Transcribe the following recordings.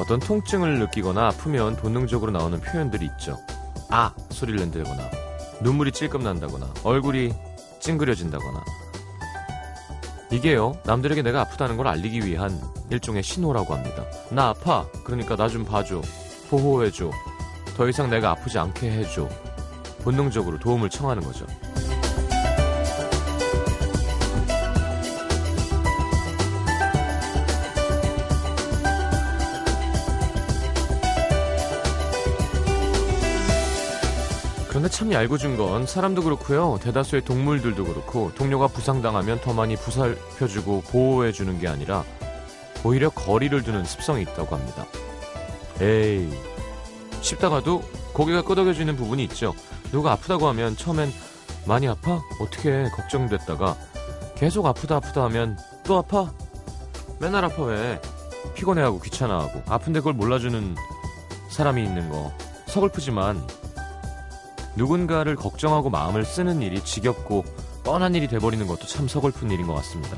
어떤 통증을 느끼거나 아프면 본능적으로 나오는 표현들이 있죠. 아! 소리를 낸다거나 눈물이 찔끔 난다거나 얼굴이 찡그려진다거나. 이게요, 남들에게 내가 아프다는 걸 알리기 위한 일종의 신호라고 합니다. 나 아파! 그러니까 나 좀 봐줘. 보호해줘. 더 이상 내가 아프지 않게 해줘. 본능적으로 도움을 청하는 거죠. 그런데 참 얄궂은 건 사람도 그렇고요, 대다수의 동물들도 그렇고, 동료가 부상당하면 더 많이 보살펴주고 보호해주는 게 아니라 오히려 거리를 두는 습성이 있다고 합니다. 에이, 씹다가도 고개가 끄덕여지는 부분이 있죠. 누가 아프다고 하면 처음엔 많이 아파? 어떻게 해? 걱정됐다가 계속 아프다 하면 또 아파? 맨날 아파 왜? 피곤해하고 귀찮아하고. 아픈데 그걸 몰라주는 사람이 있는 거 서글프지만, 누군가를 걱정하고 마음을 쓰는 일이 지겹고 뻔한 일이 돼버리는 것도 참 서글픈 일인 것 같습니다.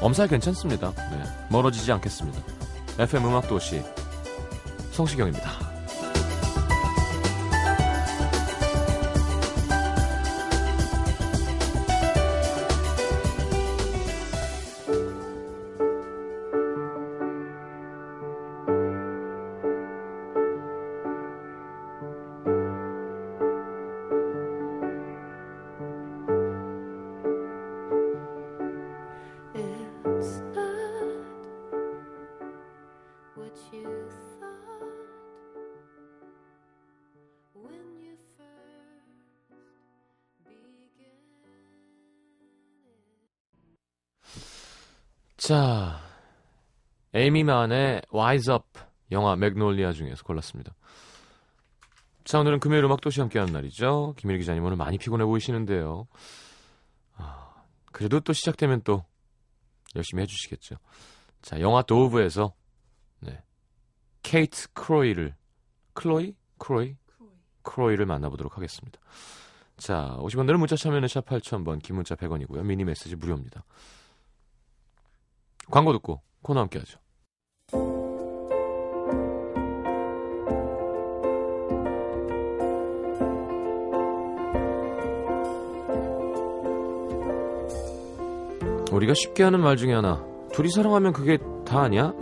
엄살 괜찮습니다. 네, 멀어지지 않겠습니다. FM 음악도시 성시경입니다. 자, 에이미만의 Wise Up, 영화 맥놀리아 중에서 골랐습니다. 자, 오늘은 금요일 음악도시 함께하는 날이죠. 김혜리 기자님 오늘 많이 피곤해 보이시는데요. 그래도 또 시작되면 또 열심히 해주시겠죠. 자, 영화 도브에서 네, 케이트 크로이를 크로이를 만나보도록 하겠습니다. 자, 50원 드는 문자 참여는 샵 8000번, 긴 문자 100원이고요. 미니 메시지 무료입니다. 광고 듣고 코너 함께하죠. 우리가 쉽게 하는 말 중에 하나, 둘이 사랑하면 그게 다 아니야?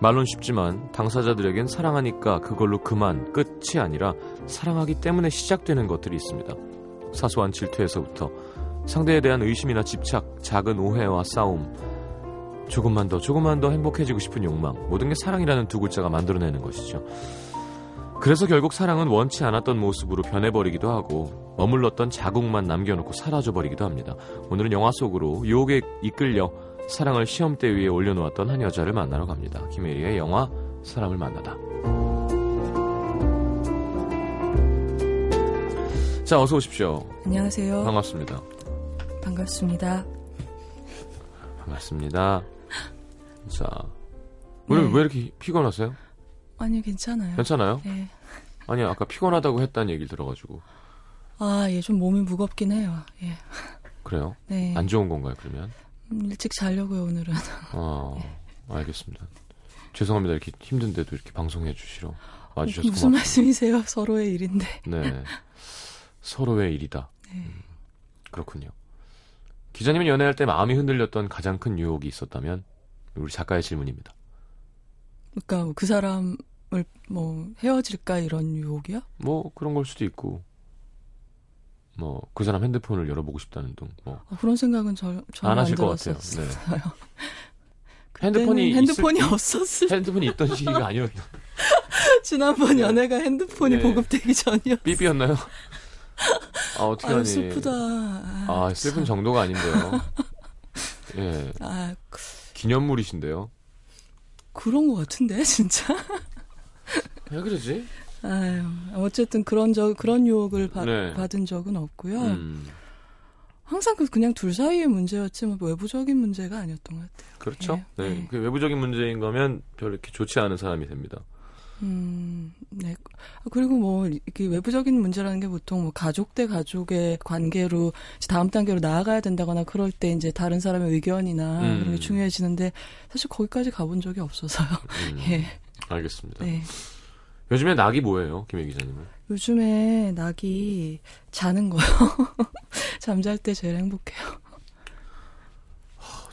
말론 쉽지만 당사자들에겐 사랑하니까 그걸로 그만, 끝이 아니라 사랑하기 때문에 시작되는 것들이 있습니다. 사소한 질투에서부터 상대에 대한 의심이나 집착, 작은 오해와 싸움, 조금만 더 행복해지고 싶은 욕망, 모든 게 사랑이라는 두 글자가 만들어내는 것이죠. 그래서 결국 사랑은 원치 않았던 모습으로 변해버리기도 하고, 머물렀던 자국만 남겨놓고 사라져버리기도 합니다. 오늘은 영화 속으로 유혹에 이끌려 사랑을 시험대 위에 올려놓았던 한 여자를 만나러 갑니다. 김혜리의 영화 사람을 만나다. 자, 어서 오십시오. 안녕하세요. 반갑습니다. 반갑습니다. 자, 오늘 네. 왜 이렇게 피곤하세요? 아니요, 괜찮아요. 괜찮아요? 네. 아니, 아까 피곤하다고 했다는 얘기를 들어가지고. 아, 예, 좀 몸이 무겁긴 해요. 예. 그래요? 네. 안 좋은 건가요, 그러면? 일찍 자려고요, 오늘은. 예. 알겠습니다. 죄송합니다. 이렇게 힘든데도 이렇게 방송해 주시러 와주셔서 무슨 고맙습니다. 말씀이세요? 서로의 일인데. 네. 서로의 일이다. 네. 그렇군요. 기자님은 연애할 때 마음이 흔들렸던 가장 큰 유혹이 있었다면? 우리 작가의 질문입니다. 그러니까 그 사람을 뭐 헤어질까 이런 유혹이요? 뭐 그런 걸 수도 있고, 뭐 그 사람 핸드폰을 열어보고 싶다는 둥, 뭐 그런 생각은 안 하실 것 같아요. 네. 핸드폰이 없었을 핸드폰이 있던 시기가 아니었나? 지난번 연애가 핸드폰이 네. 보급되기 전이었어요. 삐삐였나요? 아, 어떻게 하니? 슬프다. 아, 슬픈 정도가 아닌데요. 예. 아, 기념물이신데요. 그런 것 같은데, 진짜. 왜 그러지? 아유, 어쨌든 그런 유혹을 네. 받은 적은 없고요. 항상 그냥 둘 사이의 문제였지만 외부적인 문제가 아니었던 것 같아요. 그렇죠. 네. 네. 그 외부적인 문제인 거면 별로 이렇게 좋지 않은 사람이 됩니다. 네. 그리고 뭐 이렇게 외부적인 문제라는 게 보통 뭐 가족 대 가족의 관계로 이제 다음 단계로 나아가야 된다거나 그럴 때 이제 다른 사람의 의견이나 그런 게 중요해지는데 사실 거기까지 가본 적이 없어서요. 예. 알겠습니다. 네. 요즘에 낙이 뭐예요, 김혜 기자님은? 요즘에 낙이 자는 거요. 잠잘 때 제일 행복해요.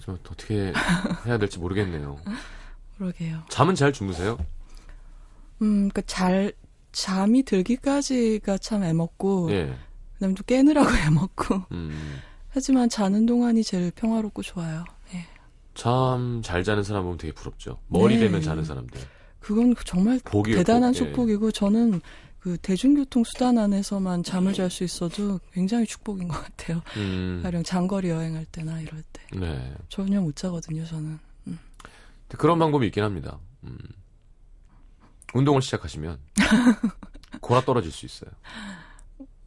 저 어떻게 해야 될지 모르겠네요. 그러게요. 잠은 잘 주무세요? 그러니까 잘 잠이 들기까지가 참 애먹고, 예. 그다음에 또 깨느라고 애먹고. 하지만 자는 동안이 제일 평화롭고 좋아요. 예. 참 잘 자는 사람 보면 되게 부럽죠. 머리 되면 네. 자는 사람들. 그건 정말 대단한 축복이고 예. 저는 그 대중교통 수단 안에서만 잠을 잘 수 있어도 굉장히 축복인 것 같아요. 가령 장거리 여행할 때나 이럴 때. 네. 전혀 못 자거든요, 저는. 그런 방법이 있긴 합니다. 운동을 시작하시면 골아 떨어질 수 있어요.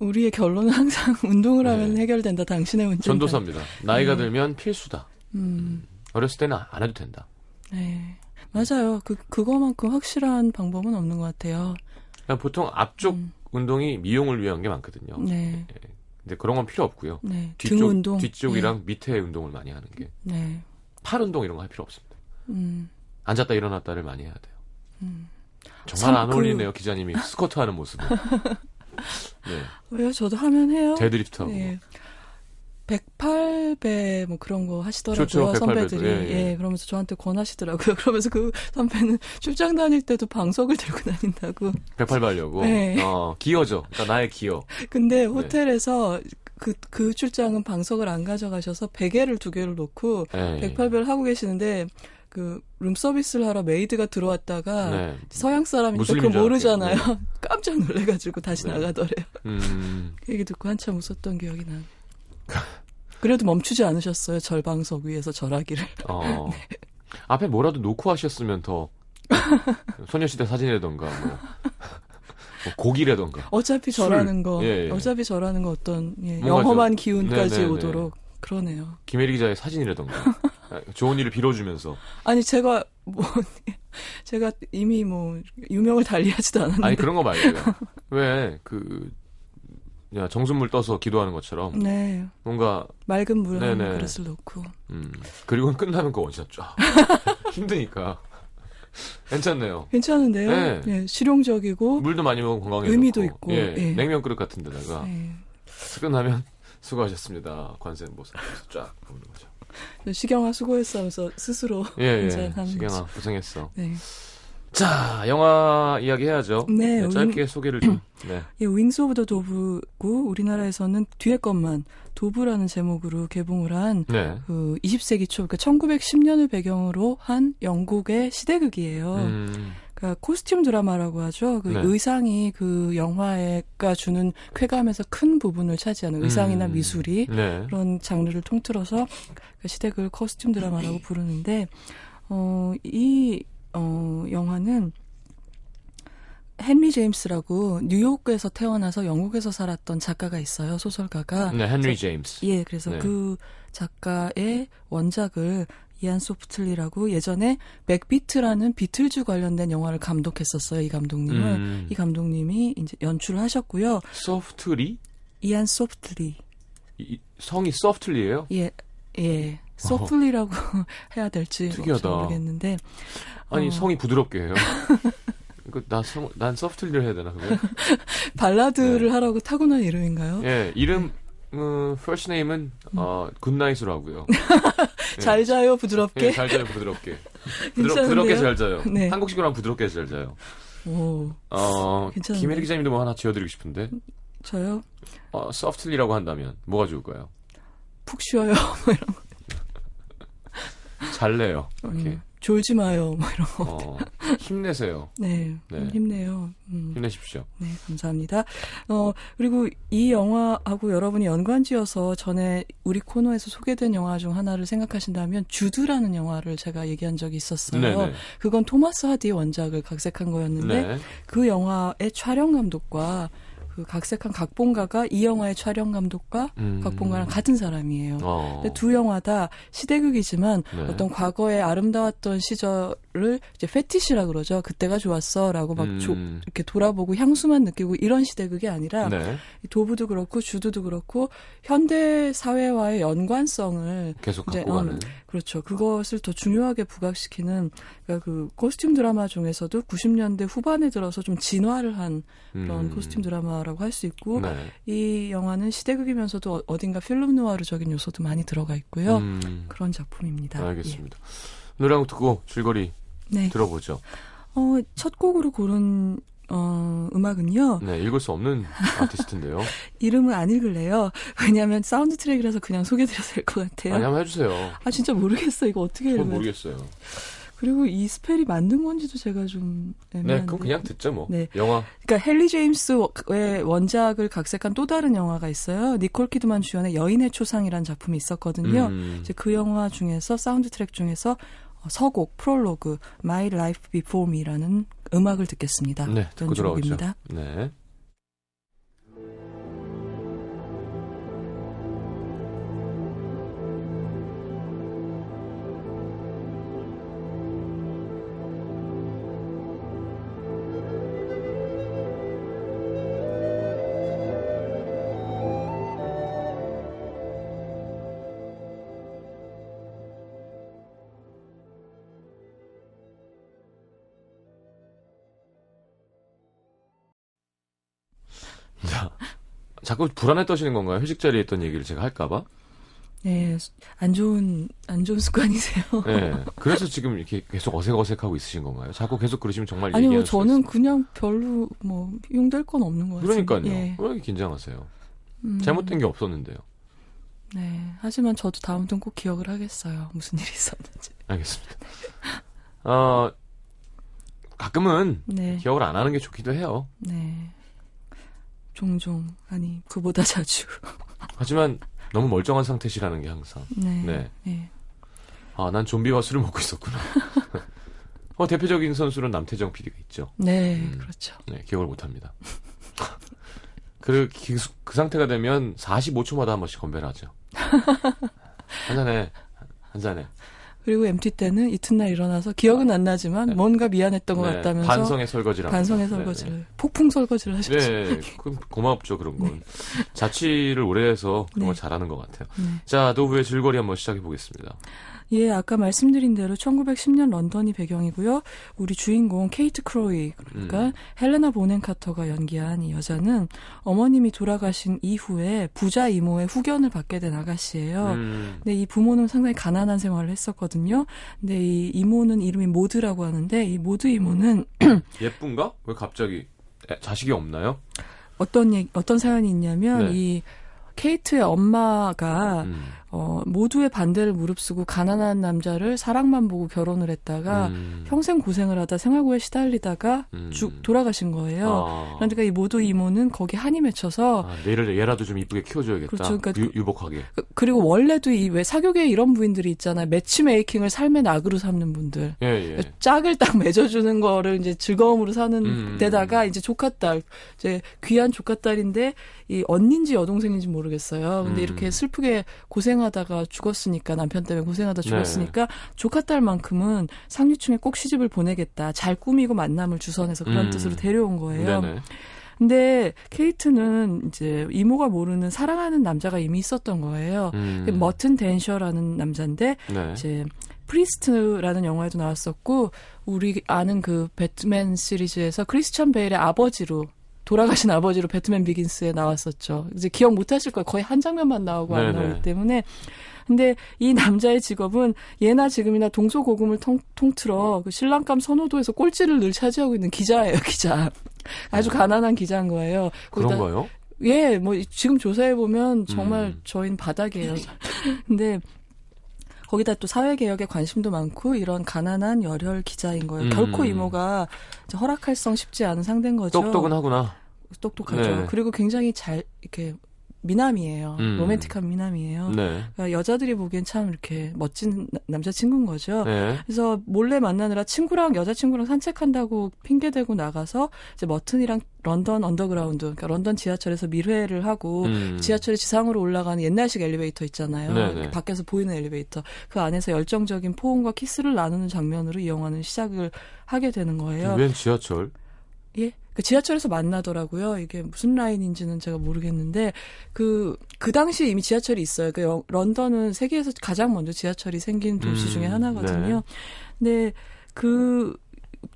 우리의 결론은 항상 운동을 하면 네. 해결된다. 당신의 문제는. 전도사입니다. 나이가 들면 필수다. 어렸을 때는 안 해도 된다. 네. 맞아요. 그거만큼 확실한 방법은 없는 것 같아요. 그냥 보통 앞쪽 운동이 미용을 위한 게 많거든요. 네. 네. 근데 그런 건 필요 없고요. 네. 등 운동. 뒤쪽이랑 네. 밑에 운동을 많이 하는 게. 네. 팔 운동 이런 거 할 필요 없습니다. 앉았다 일어났다를 많이 해야 돼요. 정말 안 어울리네요. 기자님이 스쿼트 하는 모습은. 네. 왜요? 저도 하면 해요. 데드리프트하고. 네. 108배 뭐 그런 거 하시더라고요. 좋죠, 선배들이. 예, 예, 그러면서 저한테 권하시더라고요. 그러면서 그 선배는 출장 다닐 때도 방석을 들고 다닌다고. 108배 하려고? 네. 기어죠. 그러니까 나의 기어. 근데 호텔에서 네. 그 출장은 방석을 안 가져가셔서 베개를 두 개를 놓고 108배를 하고 계시는데 그 룸서비스를 하러 메이드가 들어왔다가 네. 서양 사람이 그걸 모르잖아요. 네. 깜짝 놀래가지고 다시 네. 나가더래요. 그 얘기 듣고 한참 웃었던 기억이 나요. 그래도 멈추지 않으셨어요. 절방석 위에서 절하기를. 네. 앞에 뭐라도 놓고 하셨으면 더 소녀시대 사진이라던가 뭐 고기라던가. 어차피 술. 절하는 거. 예, 예. 어차피 절하는 거 어떤 예, 영험한 저, 기운까지 네네네. 오도록. 그러네요. 김혜리 기자의 사진이라던가. 좋은 일을 빌어주면서. 아니 제가 이미 뭐 유명을 달리하지도 않았는데. 아니 그런 거 말고요. 왜 야, 정수물 떠서 기도하는 것처럼. 네. 뭔가. 맑은 물 한 그릇을 넣고. 그리고는 끝나면 그거 원샷 쫙. 힘드니까. 괜찮네요. 괜찮은데요? 네. 네. 실용적이고. 물도 많이 먹으면 건강해지고. 의미도 있고. 예. 예. 냉면 그릇 같은 데다가. 예. 끝나면 수고하셨습니다. 관세음보살. 쫙 부르는 거죠. 시경아 수고했어 하면서 스스로. 예, 예. 시경아 거죠. 고생했어. 네. 자, 영화 이야기 해야죠. 네, 네 짧게 소개를 좀. 네. 예, 윙스 오브 더 도브고 우리나라에서는 뒤에 것만 도브라는 제목으로 개봉을 한 네. 그 20세기 초, 그러니까 1910년을 배경으로 한 영국의 시대극이에요. 그러니까 코스튬 드라마라고 하죠. 그 네. 의상이 그 영화가 주는 쾌감에서 큰 부분을 차지하는 의상이나 미술이 네. 그런 장르를 통틀어서 그 시대극을 코스튬 드라마라고 부르는데 영화는 헨리 제임스라고 뉴욕에서 태어나서 영국에서 살았던 작가가 있어요. 소설가가. 네, 헨리 제임스. 예, 그래서 네. 그 작가의 원작을 이안 소프틀리라고 예전에 맥비트라는 비틀즈 관련된 영화를 감독했었어요. 이 감독님은. 이 감독님이 이제 연출을 하셨고요. 소프트리? 이안 소프틀리. 성이 소프틀리예요? 예. 예. 소프트리라고 해야 될지 특이하다. 모르겠는데. 아니 성이 부드럽게 해요. 난 소프트리를 해야 되나 그거? 발라드를 네. 하라고 타고난 이름인가요? 예, 이름 first name은 굿나잇으로 하고요. 잘 자요 부드럽게. 예, 잘 자요 부드럽게. 부드럽게 잘 자요. 네. 한국식으로 하면 부드럽게 잘 자요. 오. 괜찮은데. 김혜리 기자님도 뭐 하나 지어드리고 싶은데. 저요? 소프트리라고 한다면 뭐가 좋을까요? 푹 쉬어요. 뭐 이런 거. 잘래요. 이렇게. 졸지 마요. 뭐 이런 거. 힘내세요. 네, 네. 힘내요. 힘내십시오. 네, 감사합니다. 그리고 이 영화하고 여러분이 연관지어서 전에 우리 코너에서 소개된 영화 중 하나를 생각하신다면 주드라는 영화를 제가 얘기한 적이 있었어요. 네네. 그건 토마스 하디의 원작을 각색한 거였는데 네. 그 영화의 촬영 감독과 그 각색한 각본가가 이 영화의 촬영 감독과 각본가랑 같은 사람이에요. 근데 두 영화 다 시대극이지만 네. 어떤 과거의 아름다웠던 시절 거를 이제 패티시라 그러죠. 그때가 좋았어라고 막 이렇게 돌아보고 향수만 느끼고 이런 시대 그게 아니라 네. 도부도 그렇고 주도도 그렇고 현대 사회와의 연관성을 계속 갖고 가는 그렇죠. 그것을 더 중요하게 부각시키는 그러니까 그 코스튬 드라마 중에서도 90년대 후반에 들어서 좀 진화를 한 그런 코스튬 드라마라고 할 수 있고 네. 이 영화는 시대극이면서도 어딘가 필름 누아르적인 요소도 많이 들어가 있고요. 그런 작품입니다. 알겠습니다. 예. 노래 한 곡 듣고 줄거리 네. 들어보죠. 첫 곡으로 고른 음악은요. 네, 읽을 수 없는 아티스트인데요. 이름은 안 읽을래요. 왜냐하면 사운드 트랙이라서 그냥 소개드려서 될 것 같아요. 아니, 한번 해주세요. 아, 진짜 모르겠어요. 이거 어떻게 읽을까요? 모르겠어요. 그리고 이 스펠이 맞는 건지도 제가 좀 애매한데. 네, 그건 그냥 듣죠 뭐. 네. 영화. 그러니까 헨리 제임스의 원작을 각색한 또 다른 영화가 있어요. 니콜 키드만 주연의 여인의 초상이라는 작품이 있었거든요. 이제 그 영화 중에서 사운드 트랙 중에서 서곡, 프롤로그, My Life Before Me라는 음악을 듣겠습니다. 네, 듣고 돌아오죠. 네. 자꾸 불안해 떠시는 건가요? 회식 자리에 했던 얘기를 제가 할까봐? 네, 안 좋은 습관이세요. 네, 그래서 지금 이렇게 계속 어색하고 있으신 건가요? 자꾸 계속 그러시면 정말 아니요, 얘기할 수 있어요. 아니요, 저는 그냥 별로 뭐 용될 건 없는 것 같아요. 그러니까요. 예. 왜 이렇게 긴장하세요? 잘못된 게 없었는데요. 네, 하지만 저도 다음 턴 꼭 기억을 하겠어요. 무슨 일이 있었는지. 알겠습니다. 가끔은 네. 기억을 안 하는 게 좋기도 해요. 네. 종종 아니 그보다 자주. 하지만 너무 멀쩡한 상태시라는 게 항상. 네. 네. 네. 아, 난 좀비와 술을 먹고 있었구나. 대표적인 선수는 남태정 PD가 있죠. 네, 그렇죠. 네, 기억을 못합니다. 그 상태가 되면 45초마다 한 번씩 건배를 하죠. 한 잔에. 그리고 MT 때는 이튿날 일어나서 기억은 안 나지만 네. 뭔가 미안했던 네. 것 같다면서 반성의 설거지를 네. 폭풍 설거지를 하셨죠. 네, 고마웠죠 그런 건. 네. 자취를 오래 해서 그런 걸 네. 잘하는 것 같아요. 네. 자, 노브의 줄거리 한번 시작해 보겠습니다. 예, 아까 말씀드린 대로 1910년 런던이 배경이고요. 우리 주인공 케이트 크로이, 그러니까 헬레나 보넴 카터가 연기한 이 여자는 어머님이 돌아가신 이후에 부자 이모의 후견을 받게 된 아가씨예요. 근데 이 부모는 상당히 가난한 생활을 했었거든요. 근데 이 이모는 이름이 모드라고 하는데 이 모드 이모는 예쁜가? 왜 갑자기 자식이 없나요? 어떤 사연이 있냐면 네. 이 케이트의 엄마가 모두의 반대를 무릅쓰고 가난한 남자를 사랑만 보고 결혼을 했다가 평생 고생을 하다 생활고에 시달리다가 돌아가신 거예요. 아. 그러니까 이 모두 이모는 거기 한이 맺혀서 얘라도 좀 이쁘게 키워줘야겠다. 그렇죠. 그러니까 유복하게. 그리고 원래도 이 왜 사교계에 이런 부인들이 있잖아요. 매치메이킹을 삶의 낙으로 삼는 분들. 예, 예. 짝을 딱 맺어주는 거를 이제 즐거움으로 사는 데다가 이제 조카딸, 이제 귀한 조카딸인데 이 언니인지 여동생인지 모르겠어요. 근데 이렇게 슬프게 고생하다가 죽었으니까 남편 때문에 고생하다 죽었으니까 네. 조카딸만큼은 상류층에 꼭 시집을 보내겠다. 잘 꾸미고 만남을 주선해서 그런 뜻으로 데려온 거예요. 네네. 근데 케이트는 이제 이모가 모르는 사랑하는 남자가 이미 있었던 거예요. 머튼 댄셔라는 남자인데 네. 이제 프리스트라는 영화에도 나왔었고 우리 아는 그 배트맨 시리즈에서 크리스찬 베일의 아버지로 돌아가신 아버지로 배트맨 비긴스에 나왔었죠. 이제 기억 못하실 거예요. 거의 한 장면만 나오고 안 나오기 때문에. 근데 이 남자의 직업은 예나 지금이나 동서고금을 통틀어 그 신랑감 선호도에서 꼴찌를 늘 차지하고 있는 기자예요. 기자. 아주 가난한 기자인 거예요. 그런가요? 예, 뭐 지금 조사해보면 정말 저희는 바닥이에요. 근데 거기다 또 사회개혁에 관심도 많고 이런 가난한 열혈 기자인 거예요. 결코 이모가 허락할 성 쉽지 않은 상대인 거죠. 똑똑은 하구나. 똑똑하죠. 네. 그리고 굉장히 잘 이렇게 미남이에요. 로맨틱한 미남이에요. 네. 그러니까 여자들이 보기엔 참 이렇게 멋진 남자친구인 거죠. 네. 그래서 몰래 만나느라 친구랑 여자친구랑 산책한다고 핑계대고 나가서 이제 머튼이랑 런던 언더그라운드, 그러니까 런던 지하철에서 밀회를 하고 지하철이 지상으로 올라가는 옛날식 엘리베이터 있잖아요. 네. 밖에서 보이는 엘리베이터. 그 안에서 열정적인 포옹과 키스를 나누는 장면으로 이 영화는 시작을 하게 되는 거예요. 웬 지하철? 예. 그 지하철에서 만나더라고요. 이게 무슨 라인인지는 제가 모르겠는데 그 당시 이미 지하철이 있어요. 그 런던은 세계에서 가장 먼저 지하철이 생긴 도시 중에 하나거든요. 네. 근데 그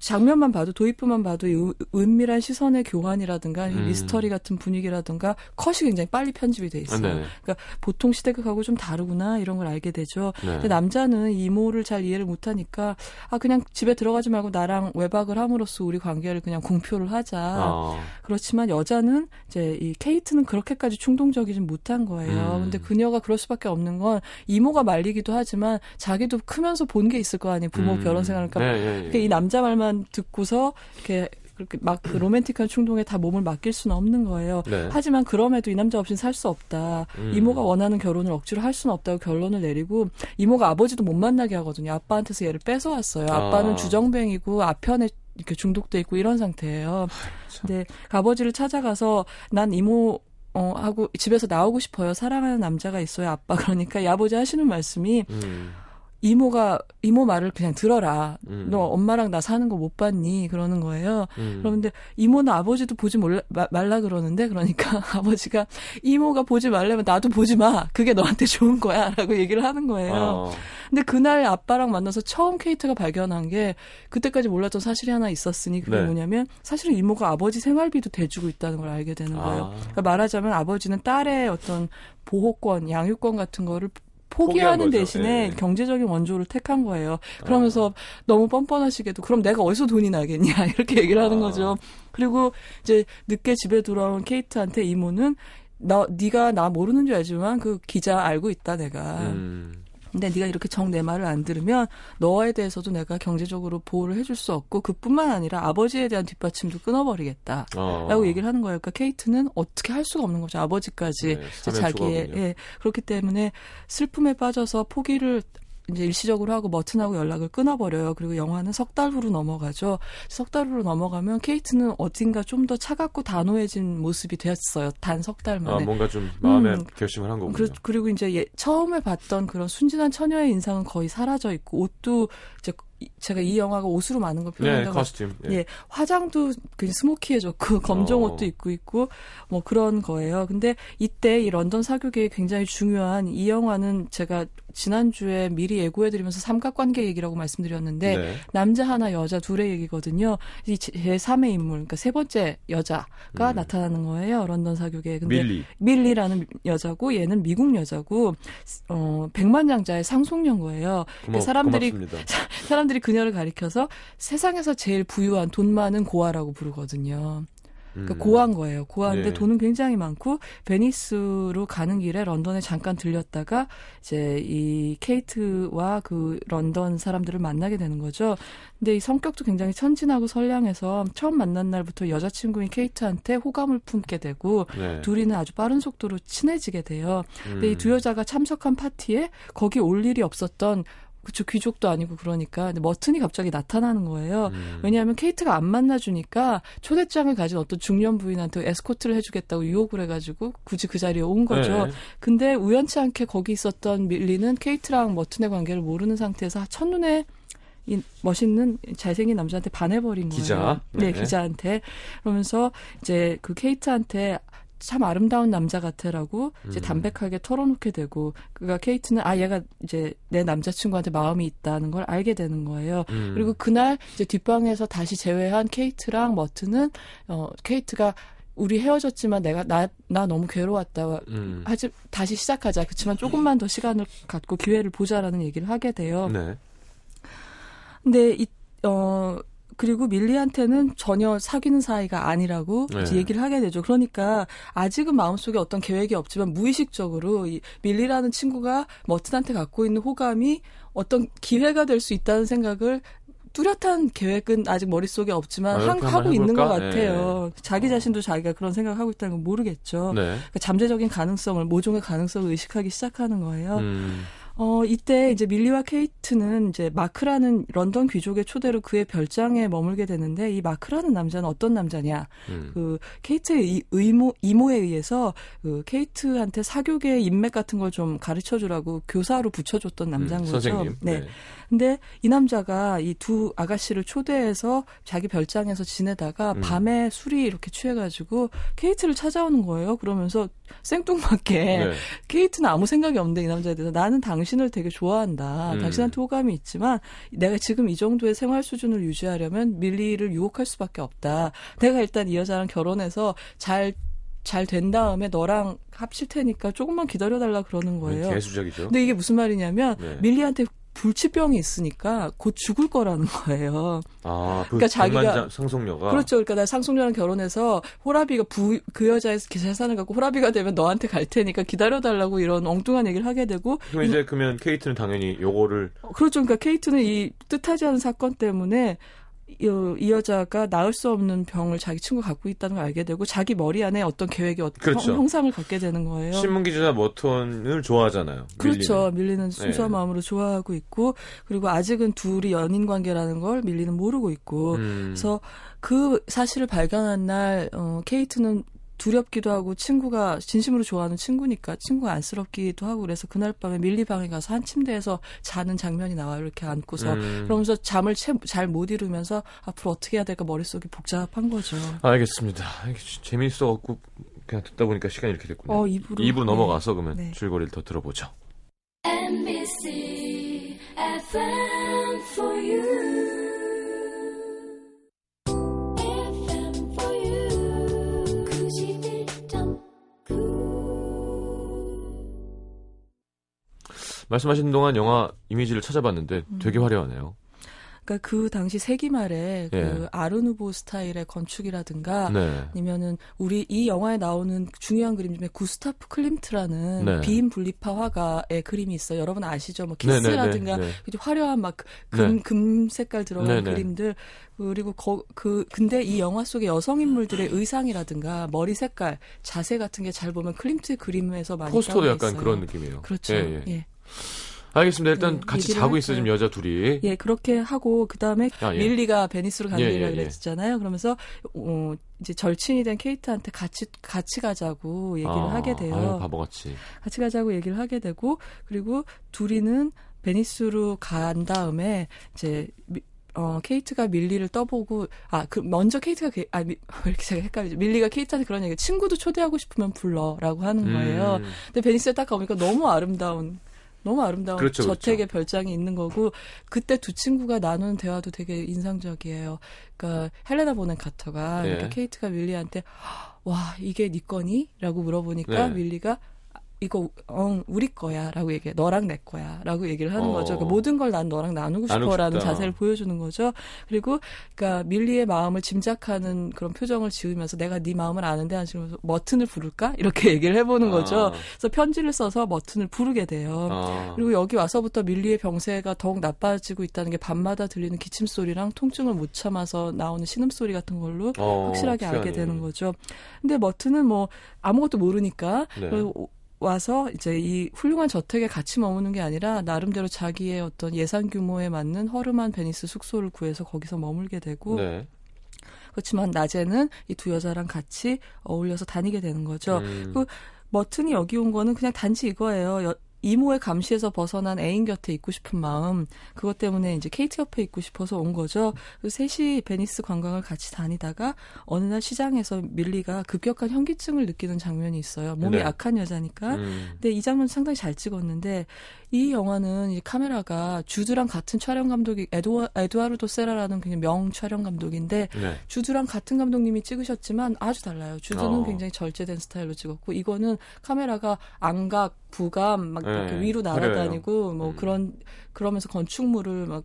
장면만 봐도 도입부만 봐도 이 은밀한 시선의 교환이라든가 미스터리 같은 분위기라든가 컷이 굉장히 빨리 편집이 돼 있어요. 네네. 그러니까 보통 시대극하고 좀 다르구나 이런 걸 알게 되죠. 네. 근데 남자는 이모를 잘 이해를 못하니까 아 그냥 집에 들어가지 말고 나랑 외박을 함으로써 우리 관계를 그냥 공표를 하자. 그렇지만 여자는 이제 이 케이트는 그렇게까지 충동적이진 못한 거예요. 근데 그녀가 그럴 수밖에 없는 건 이모가 말리기도 하지만 자기도 크면서 본 게 있을 거 아니에요. 부모 결혼 생활이니까 네, 네, 네. 이 남자 말 듣고서 이렇게 그렇게 막 그 로맨틱한 충동에 다 몸을 맡길 수는 없는 거예요. 네. 하지만 그럼에도 이 남자 없이는 살 수 없다. 이모가 원하는 결혼을 억지로 할 수는 없다고 결론을 내리고 이모가 아버지도 못 만나게 하거든요. 아빠한테서 얘를 뺏어왔어요. 아빠는 주정뱅이고 아편에 이렇게 중독돼 있고 이런 상태예요. 근데 아버지를 찾아가서 난 이모 하고 집에서 나오고 싶어요. 사랑하는 남자가 있어야 아빠 그러니까 이 아버지 하시는 말씀이 이모 말을 그냥 들어라. 너 엄마랑 나 사는 거 못 봤니? 그러는 거예요. 그런데 이모는 아버지도 보지 말라 그러는데 그러니까 아버지가 이모가 보지 말려면 나도 보지 마. 그게 너한테 좋은 거야. 라고 얘기를 하는 거예요. 근데 그날 아빠랑 만나서 처음 케이트가 발견한 게 그때까지 몰랐던 사실이 하나 있었으니 그게 네. 뭐냐면 사실은 이모가 아버지 생활비도 대주고 있다는 걸 알게 되는 거예요. 그러니까 말하자면 아버지는 딸의 어떤 보호권, 양육권 같은 거를 포기하는 대신에 네. 경제적인 원조를 택한 거예요. 그러면서 너무 뻔뻔하시게도 그럼 내가 어디서 돈이 나겠냐 이렇게 얘기를 하는 거죠. 그리고 이제 늦게 집에 돌아온 케이트한테 이모는 네가 나 모르는 줄 알지만 그 기자 알고 있다 내가. 근데 네가 이렇게 내 말을 안 들으면 너에 대해서도 내가 경제적으로 보호를 해줄 수 없고 그뿐만 아니라 아버지에 대한 뒷받침도 끊어버리겠다 라고 얘기를 하는 거예요. 그러니까 케이트는 어떻게 할 수가 없는 거죠. 아버지까지 네, 자기의 예, 그렇기 때문에 슬픔에 빠져서 포기를 이제 일시적으로 하고 머튼하고 연락을 끊어버려요. 그리고 영화는 3달 후로 넘어가죠. 3달 후로 넘어가면 케이트는 어딘가 좀 더 차갑고 단호해진 모습이 되었어요. 단 3달 만에. 뭔가 좀 마음에 결심을 한 거군요. 그리고 이제 처음에 봤던 그런 순진한 처녀의 인상은 거의 사라져 있고 옷도 이제 제가 이 영화가 옷으로 많은 걸 표현한다고. 네, 코스튬. 예, 화장도 굉장히 스모키해졌고 검정 옷도 입고 있고 뭐 그런 거예요. 근데 이때 이 런던 사교계에 굉장히 중요한 이 영화는 제가 지난주에 미리 예고해드리면서 삼각관계 얘기라고 말씀드렸는데 네. 남자 하나 여자 둘의 얘기거든요. 이 제3의 인물, 그러니까 세 번째 여자가 나타나는 거예요. 런던 사교계에. 근데 밀리라는 여자고 얘는 미국 여자고 백만장자의 상속녀인 거예요. 그러니까 사람들이 그녀를 가리켜서 세상에서 제일 부유한 돈 많은 고아라고 부르거든요. 그러니까 고아인 거예요. 고아인데 네. 돈은 굉장히 많고 베니스로 가는 길에 런던에 잠깐 들렸다가 이제 이 케이트와 그 런던 사람들을 만나게 되는 거죠. 근데 이 성격도 굉장히 천진하고 선량해서 처음 만난 날부터 여자친구인 케이트한테 호감을 품게 되고 네. 둘이는 아주 빠른 속도로 친해지게 돼요. 근데 이 두 여자가 참석한 파티에 거기 올 일이 없었던 그쵸, 귀족도 아니고 그러니까. 근데 머튼이 갑자기 나타나는 거예요. 왜냐하면 케이트가 안 만나주니까 초대장을 가진 어떤 중년 부인한테 에스코트를 해주겠다고 유혹을 해가지고 굳이 그 자리에 온 거죠. 네. 근데 우연치 않게 거기 있었던 밀리는 케이트랑 머튼의 관계를 모르는 상태에서 첫눈에 이 멋있는 잘생긴 남자한테 반해버린 거예요. 기자. 네, 기자한테. 그러면서 이제 그 케이트한테 참 아름다운 남자 같애라고 이제 담백하게 털어놓게 되고, 그러니까 케이트는 얘가 이제 내 남자친구한테 마음이 있다는 걸 알게 되는 거예요. 그리고 그날 이제 뒷방에서 다시 재회한 케이트랑 머튼은 케이트가 우리 헤어졌지만 내가 나 너무 괴로웠다. 하지 다시 시작하자. 그렇지만 조금만 더 시간을 갖고 기회를 보자라는 얘기를 하게 돼요. 네. 근데 그리고 밀리한테는 전혀 사귀는 사이가 아니라고 네. 얘기를 하게 되죠. 그러니까 아직은 마음속에 어떤 계획이 없지만 무의식적으로 이 밀리라는 친구가 머튼한테 갖고 있는 호감이 어떤 기회가 될 수 있다는 생각을 뚜렷한 계획은 아직 머릿속에 없지만 하고 있는 것 같아요. 네. 자기 자신도 자기가 그런 생각하고 있다는 건 모르겠죠. 네. 그러니까 잠재적인 가능성을, 모종의 가능성을 의식하기 시작하는 거예요. 이때 이제 밀리와 케이트는 이제 마크라는 런던 귀족의 초대로 그의 별장에 머물게 되는데, 이 마크라는 남자는 어떤 남자냐? 그 케이트의 이모에 의해서 그 케이트한테 사교계 인맥 같은 걸 좀 가르쳐 주라고 교사로 붙여줬던 남자인 거죠. 선생님. 네. 네. 근데 이 남자가 이 두 아가씨를 초대해서 자기 별장에서 지내다가 밤에 술이 이렇게 취해가지고 케이트를 찾아오는 거예요. 그러면서 생뚱맞게 네. 케이트는 아무 생각이 없는데 이 남자에 대해서 나는 당신을 되게 좋아한다. 당신한테 호감이 있지만 내가 지금 이 정도의 생활 수준을 유지하려면 밀리를 유혹할 수밖에 없다. 내가 일단 이 여자랑 결혼해서 잘 된 다음에 너랑 합칠 테니까 조금만 기다려달라 그러는 거예요. 개수작이죠. 근데 이게 무슨 말이냐면 네. 밀리한테 불치병이 있으니까 곧 죽을 거라는 거예요. 아, 그러니까 자기가 상속녀가 그렇죠. 그러니까 나 상속녀랑 결혼해서 호라비가 그 여자의 재산을 갖고 호라비가 되면 너한테 갈 테니까 기다려달라고 이런 엉뚱한 얘기를 하게 되고. 그럼 이제 그러면 케이트는 당연히 요거를 그렇죠. 그러니까 케이트는 이 뜻하지 않은 사건 때문에 이 여자가 나을 수 없는 병을 자기 친구가 갖고 있다는 걸 알게 되고 자기 머리 안에 어떤 계획이 어떤 그렇죠. 형상을 갖게 되는 거예요. 신문기자 머튼을 좋아하잖아요. 그렇죠. 밀리는 순수한 네. 마음으로 좋아하고 있고 그리고 아직은 둘이 연인관계라는 걸 밀리는 모르고 있고 그래서 그 사실을 발견한 날 케이트는 두렵기도 하고 친구가 진심으로 좋아하는 친구니까 친구가 안쓰럽기도 하고 그래서 그날 밤에 밀리 방에 가서 한 침대에서 자는 장면이 나와요. 이렇게 안고서. 그러면서 잠을 잘 못 이루면서 앞으로 어떻게 해야 될까 머릿속이 복잡한 거죠. 알겠습니다. 재미있어갖고 그냥 듣다 보니까 시간이 이렇게 됐군요. 2부 넘어가서 네. 그러면 네. 줄거리를 더 들어보죠. MBC FM for you 말씀하신 동안 영화 이미지를 찾아봤는데 되게 화려하네요. 그러니까 그 당시 세기 말에 예. 그 아르누보 스타일의 건축이라든가 네. 아니면은 우리 이 영화에 나오는 중요한 그림 중에 구스타프 클림트라는 네. 비인 분리파 화가의 그림이 있어요. 여러분 아시죠? 뭐 키스라든가 네. 화려한 막 금 색깔 들어간 네. 그림들 그리고 근데 이 영화 속의 여성 인물들의 의상이라든가 머리 색깔, 자세 같은 게 잘 보면 클림트의 그림에서 많이 포스터도 약간 있어요. 그런 느낌이에요. 그렇죠. 예. 예. 예. 알겠습니다. 일단 네, 같이 자고 있어요. 지금 여자 둘이. 예, 그렇게 하고 그다음에 예. 밀리가 베니스로 가는 일이라고 그랬잖아요. 그러면서 이제 절친이 된 케이트한테 같이 가자고 얘기를 하게 돼요. 바보같이. 같이 가자고 얘기를 하게 되고 그리고 둘이는 베니스로 간 다음에 이제 케이트가 밀리를 떠보고 먼저 케이트가 왜 이렇게 제가 헷갈리죠. 밀리가 케이트한테 그런 얘기 친구도 초대하고 싶으면 불러라고 하는 거예요. 근데 베니스에 딱 가보니까 너무 아름다운 그렇죠, 저택의 그렇죠. 별장이 있는 거고 그때 두 친구가 나눈 대화도 되게 인상적이에요. 그러니까 헬레나 보넨 카터가 네. 이렇게 케이트가 밀리한테 와 이게 네 거니? 라고 물어보니까 네. 밀리가 이거 우리 거야 라고 얘기해. 너랑 내 거야 라고 얘기를 하는 거죠. 그러니까 모든 걸 난 너랑 나누고 싶어 라는 자세를 보여주는 거죠. 그리고 그러니까 밀리의 마음을 짐작하는 그런 표정을 지으면서 내가 네 마음을 아는데 안 지으면서 머튼을 부를까? 이렇게 얘기를 해보는 거죠. 그래서 편지를 써서 머튼을 부르게 돼요. 그리고 여기 와서부터 밀리의 병세가 더욱 나빠지고 있다는 게 밤마다 들리는 기침소리랑 통증을 못 참아서 나오는 신음소리 같은 걸로 확실하게 알게 되는 거죠. 근데 머튼은 뭐 아무것도 모르니까 네. 와서 이제 이 훌륭한 저택에 같이 머무는 게 아니라 나름대로 자기의 어떤 예산 규모에 맞는 허름한 베니스 숙소를 구해서 거기서 머물게 되고 네. 그렇지만 낮에는 이 두 여자랑 같이 어울려서 다니게 되는 거죠. 그 머튼이 여기 온 거는 그냥 단지 이거예요. 이모의 감시에서 벗어난 애인 곁에 있고 싶은 마음 그것 때문에 이제 케이트 옆에 있고 싶어서 온 거죠. 셋이 베니스 관광을 같이 다니다가 어느 날 시장에서 밀리가 급격한 현기증을 느끼는 장면이 있어요. 몸이 네. 약한 여자니까. 근데 이 장면 상당히 잘 찍었는데 이 영화는 이 카메라가 주드랑 같은 촬영 감독이 에두아르도 세라라는 굉장히 명 촬영 감독인데 네. 주드랑 같은 감독님이 찍으셨지만 아주 달라요. 주드는 굉장히 절제된 스타일로 찍었고 이거는 카메라가 안각, 부감 막 이렇게 위로 날아다니고 그래요. 뭐 그러면서 건축물을 막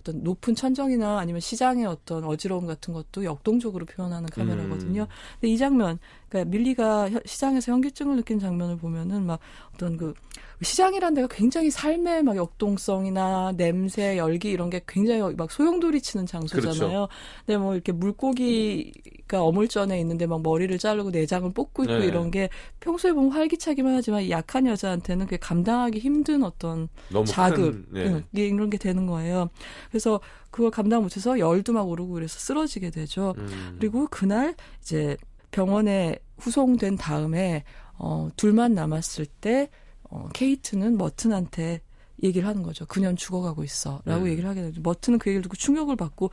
어떤 높은 천정이나 아니면 시장의 어떤 어지러움 같은 것도 역동적으로 표현하는 카메라거든요. 근데 이 장면, 그러니까 밀리가 시장에서 현기증을 느낀 장면을 보면은 막 어떤 그 시장이란 데가 굉장히 삶의 막 역동성이나 냄새, 열기 이런 게 굉장히 막 소용돌이치는 장소잖아요. 그렇죠. 근데 뭐 이렇게 물고기가 어물전에 있는데 막 머리를 자르고 내장을 뽑고 있고 네. 이런 게 평소에 보면 활기차기만 하지만 약한 여자한테는 그게 감당하기 힘든 어떤 자극 네. 이런 게 되는 거예요. 그래서 그걸 감당 못해서 열도 막 오르고 그래서 쓰러지게 되죠. 그리고 그날 이제 병원에 후송된 다음에 둘만 남았을 때 케이트는 머튼한테 얘기를 하는 거죠. 그녀는 죽어가고 있어 라고 얘기를 하게 되죠. 머튼은 그 얘기를 듣고 충격을 받고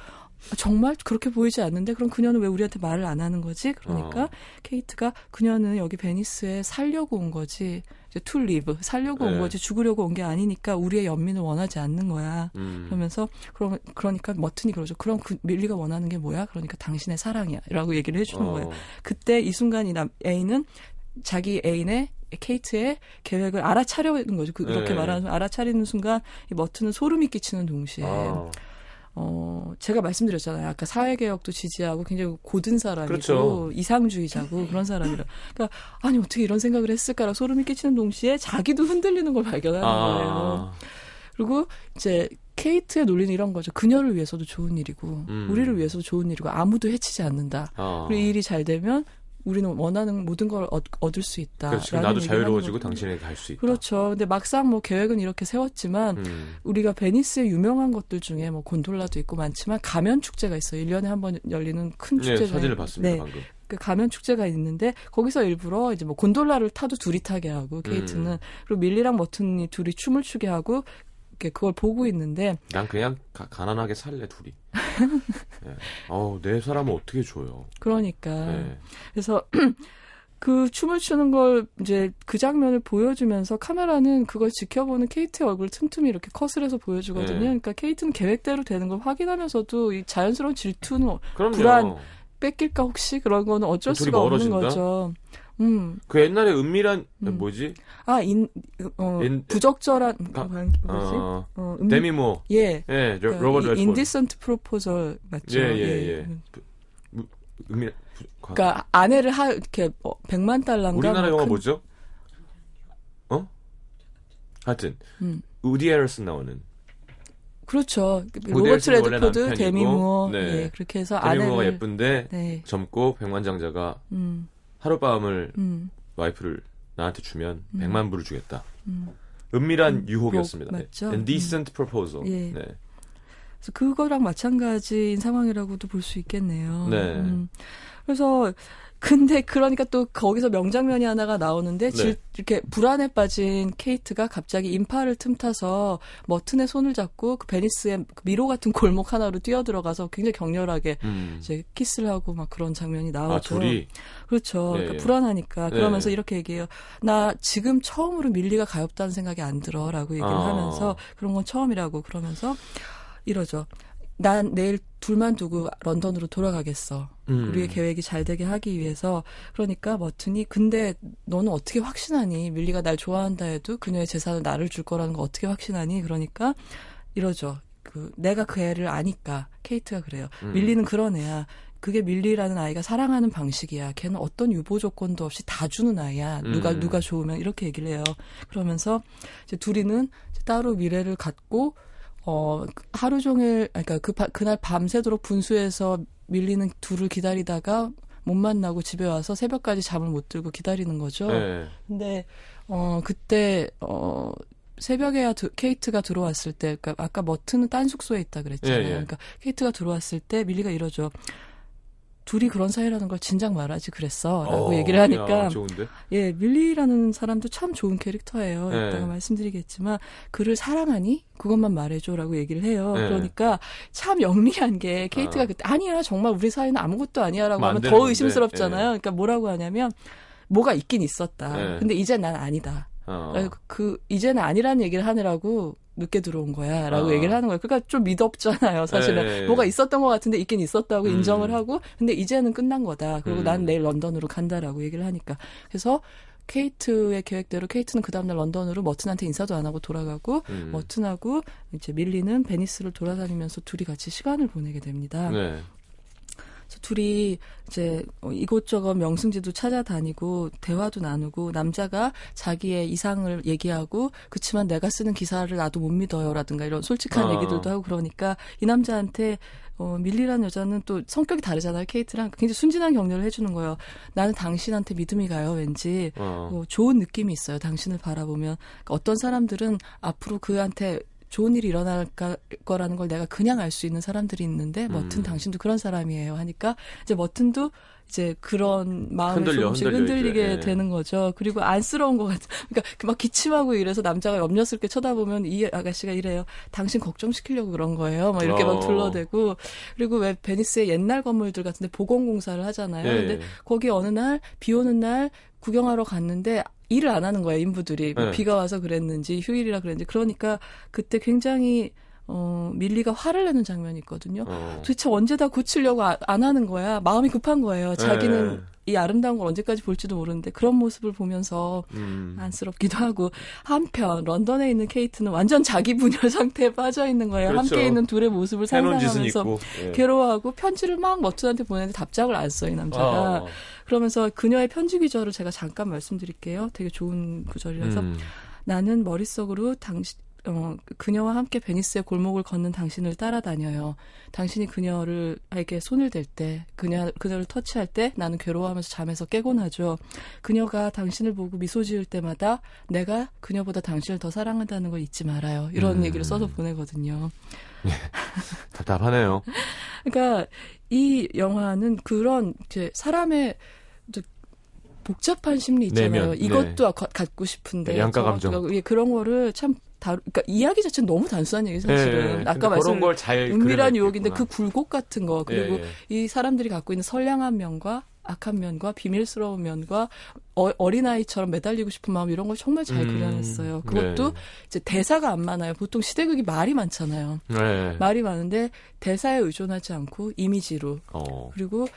정말 그렇게 보이지 않는데 그럼 그녀는 왜 우리한테 말을 안 하는 거지? 그러니까 케이트가 그녀는 여기 베니스에 살려고 온 거지. 이제 to live, 살려고 온 거지. 죽으려고 온 게 아니니까 우리의 연민을 원하지 않는 거야. 그러면서 그러니까 머튼이 그러죠. 그럼 그 밀리가 원하는 게 뭐야? 그러니까 당신의 사랑이야 라고 얘기를 해주는 거예요. 그때 이 순간 이 애인은 자기 애인의 케이트의 계획을 알아차려는 거죠. 그렇게 말하는 알아차리는 순간 이 머튼은 소름이 끼치는 동시에 제가 말씀드렸잖아요. 아까 사회개혁도 지지하고 굉장히 고든 사람이고 그렇죠. 이상주의자고 그런 사람이라. 그러니까 아니 어떻게 이런 생각을 했을까라고 소름이 끼치는 동시에 자기도 흔들리는 걸 발견하는 거예요. 그리고 이제 케이트의 논리는 이런 거죠. 그녀를 위해서도 좋은 일이고 우리를 위해서도 좋은 일이고 아무도 해치지 않는다. 그리고 이 일이 잘 되면 우리는 원하는 모든 걸 얻을 수 있다. 그렇죠. 나도 자유로워지고 당신에게 갈 수 있다. 그렇죠. 근데 막상 뭐 계획은 이렇게 세웠지만 우리가 베니스의 유명한 것들 중에 뭐 곤돌라도 있고 많지만 가면 축제가 있어요. 1년에 한 번 열리는 큰 축제가. 네, 사진을 봤습니다. 네. 방금. 그 가면 축제가 있는데 거기서 일부러 이제 뭐 곤돌라를 타도 둘이 타게 하고 케이트는 그리고 밀리랑 머튼이 둘이 춤을 추게 하고 그걸 보고 있는데 난 그냥 가난하게 살래 둘이. 네. 내 사람은 어떻게 줘요? 그러니까 네. 그래서 그 춤을 추는 걸 이제 그 장면을 보여주면서 카메라는 그걸 지켜보는 케이트의 얼굴 틈틈이 이렇게 컷을 해서 보여주거든요. 네. 그러니까 케이트는 계획대로 되는 걸 확인하면서도 이 자연스러운 질투는 그럼요. 불안 뺏길까 혹시 그런 거는 어쩔 수가 멀어진다? 없는 거죠. 그 옛날에 은밀한 뭐지? 부적절한 뭐지? 데미모. 예. 예. 로버트 웨스트워드. 인디센트 프로포절 맞죠? 예. 은밀. 그러니까 아내를 이렇게 100만 달러인가? 우리나라 영화 뭐죠? 하여튼 우디 헤럴슨 나오는. 그렇죠. 로버트 레드포드, 데미 무어. 네. 예, 그렇게 해서 데미 무어가 예쁜데 네. 젊고 백만장자가 하룻밤을 와이프를 나한테 주면 100만 불을 주겠다. 은밀한 유혹이었습니다. 맞죠? 네. Indecent proposal. 예. 네. 그래서 그거랑 마찬가지인 상황이라고도 볼 수 있겠네요. 네. 그래서 근데 그러니까 또 거기서 명장면이 하나가 나오는데 네. 이렇게 불안에 빠진 케이트가 갑자기 인파를 틈타서 머튼의 손을 잡고 그 베니스의 미로 같은 골목 하나로 뛰어들어가서 굉장히 격렬하게 이제 키스를 하고 막 그런 장면이 나오죠. 아, 둘이? 그렇죠. 네. 그러니까 불안하니까. 그러면서 네. 이렇게 얘기해요. 나 지금 처음으로 밀리가 가엾다는 생각이 안 들어 라고 얘기를 하면서 그런 건 처음이라고 그러면서 이러죠. 난 내일 둘만 두고 런던으로 돌아가겠어. 우리의 계획이 잘 되게 하기 위해서. 그러니까 머튼이 근데 너는 어떻게 확신하니? 밀리가 날 좋아한다 해도 그녀의 재산을 나를 줄 거라는 거 어떻게 확신하니? 그러니까 이러죠. 내가 그 애를 아니까. 케이트가 그래요. 밀리는 그런 애야. 그게 밀리라는 아이가 사랑하는 방식이야. 걔는 어떤 유보 조건도 없이 다 주는 아이야. 누가 좋으면 이렇게 얘기를 해요. 그러면서 이제 둘이는 이제 따로 미래를 갖고 하루 종일, 그러니까 그날 밤새도록 분수에서 밀리는 둘을 기다리다가 못 만나고 집에 와서 새벽까지 잠을 못 들고 기다리는 거죠. 네. 근데, 그때, 새벽에야 케이트가 들어왔을 때, 그러니까 아까 머튼은 딴 숙소에 있다 그랬잖아요. 예. 그러니까 케이트가 들어왔을 때 밀리가 이러죠. 둘이 그런 사이라는 걸 진작 말하지 그랬어 라고 얘기를 하니까 좋은데? 예, 밀리라는 사람도 참 좋은 캐릭터예요. 네. 이따가 말씀드리겠지만 그를 사랑하니? 그것만 말해줘 라고 얘기를 해요. 네. 그러니까 참 영리한 게 케이트가 그때 아니야 정말 우리 사이는 아무것도 아니야 라고 하면 더 의심스럽잖아요. 네. 그러니까 뭐라고 하냐면 뭐가 있긴 있었다. 네. 근데 이제 난 아니다. 이제는 아니라는 얘기를 하느라고 늦게 들어온 거야 라고 얘기를 하는 거예요. 그러니까 좀 미덥잖아요. 사실은. 에이. 뭐가 있었던 것 같은데 있긴 있었다고 인정을 하고 근데 이제는 끝난 거다. 그리고 난 내일 런던으로 간다라고 얘기를 하니까. 그래서 케이트의 계획대로 케이트는 그 다음날 런던으로 머튼한테 인사도 안 하고 돌아가고 머튼하고 이제 밀리는 베니스를 돌아다니면서 둘이 같이 시간을 보내게 됩니다. 네. 그래서 둘이 이제 이곳저곳 명승지도 찾아다니고 대화도 나누고 남자가 자기의 이상을 얘기하고 그치만 내가 쓰는 기사를 나도 못 믿어요라든가 이런 솔직한 얘기들도 하고 그러니까 이 남자한테 밀리라는 여자는 또 성격이 다르잖아요. 케이트랑 굉장히 순진한 격려를 해주는 거예요. 나는 당신한테 믿음이 가요. 왠지 좋은 느낌이 있어요. 당신을 바라보면. 그러니까 어떤 사람들은 앞으로 그한테 좋은 일이 일어날 거라는 걸 내가 그냥 알 수 있는 사람들이 있는데 머튼 당신도 그런 사람이에요 하니까 이제 머튼도 이제 그런 마음이 조금씩 흔들리게 이제. 되는 거죠. 그리고 안쓰러운 것 같아요. 그러니까 막 기침하고 이래서 남자가 염려스럽게 쳐다보면 이 아가씨가 이래요. 당신 걱정시키려고 그런 거예요. 막 이렇게 막 둘러대고. 그리고 왜 베니스의 옛날 건물들 같은데 보건공사를 하잖아요. 네. 근데 거기 어느 날 비 오는 날 구경하러 갔는데 일을 안 하는 거예요. 인부들이. 뭐 비가 와서 그랬는지 휴일이라 그랬는지. 그러니까 그때 굉장히 밀리가 화를 내는 장면이 있거든요. 도대체 언제 다 고치려고 안 하는 거야. 마음이 급한 거예요. 자기는 이 아름다운 걸 언제까지 볼지도 모르는데 그런 모습을 보면서 안쓰럽기도 하고 한편 런던에 있는 케이트는 완전 자기 분열 상태에 빠져 있는 거예요. 그렇죠. 함께 있는 둘의 모습을 상상하면서 괴로워하고 편지를 막 머튼한테 보내는데 답장을 안 써 이 남자가. 그러면서 그녀의 편지 구절을 제가 잠깐 말씀드릴게요. 되게 좋은 구절이라서 나는 머릿속으로 당신 그녀와 함께 베니스의 골목을 걷는 당신을 따라다녀요. 당신이 그녀에게 손을 댈 때, 그녀를 터치할 때 나는 괴로워하면서 잠에서 깨곤 하죠. 그녀가 당신을 보고 미소 지을 때마다 내가 그녀보다 당신을 더 사랑한다는 걸 잊지 말아요. 이런 얘기를 써서 보내거든요. 답답하네요. 그러니까 이 영화는 그런 이제 사람의 복잡한 심리 있잖아요. 내면, 이것도 갖고 싶은데. 양가 감정. 그런 거를 참 그러니까 이야기 자체는 너무 단순한 얘기 사실은. 네, 아까 말씀드린 은밀한 유혹인데 그 굴곡 같은 거 그리고 이 사람들이 갖고 있는 선량한 면과 악한 면과 비밀스러운 면과 어린아이처럼 매달리고 싶은 마음 이런 걸 정말 잘 그려냈어요. 그것도 이제 대사가 안 많아요. 보통 시대극이 말이 많잖아요. 네. 말이 많은데 대사에 의존하지 않고 이미지로 그리고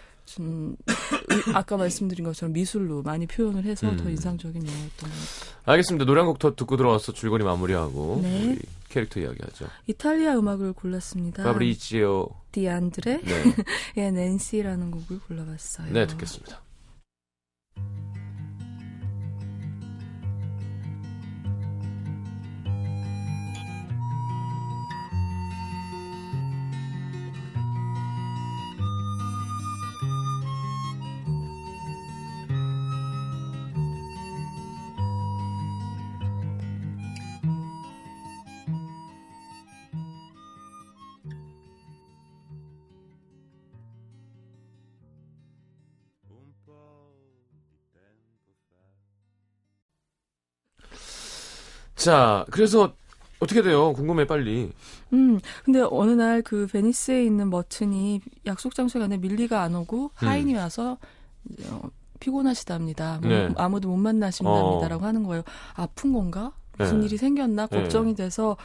아까 말씀드린 것처럼 미술로 많이 표현을 해서 더 인상적인 영화였던 것 같아요. 알겠습니다. 노래 한 곡 더 듣고 들어와서 줄거리 마무리하고 네. 우리 캐릭터 이야기하죠. 이탈리아 음악을 골랐습니다. 파브리지오 디안드레의 네. 낸시라는 곡을 골라봤어요. 네, 듣겠습니다. 자, 그래서 어떻게 돼요? 궁금해, 빨리. 근데 어느 날 그 베니스에 있는 머튼이 약속 장소에 갔는데 밀리가 안 오고 하인이 와서 피곤하시답니다. 네. 아무도 못 만나신답니다라고 하는 거예요. 아픈 건가? 무슨 일이 생겼나? 걱정이 돼서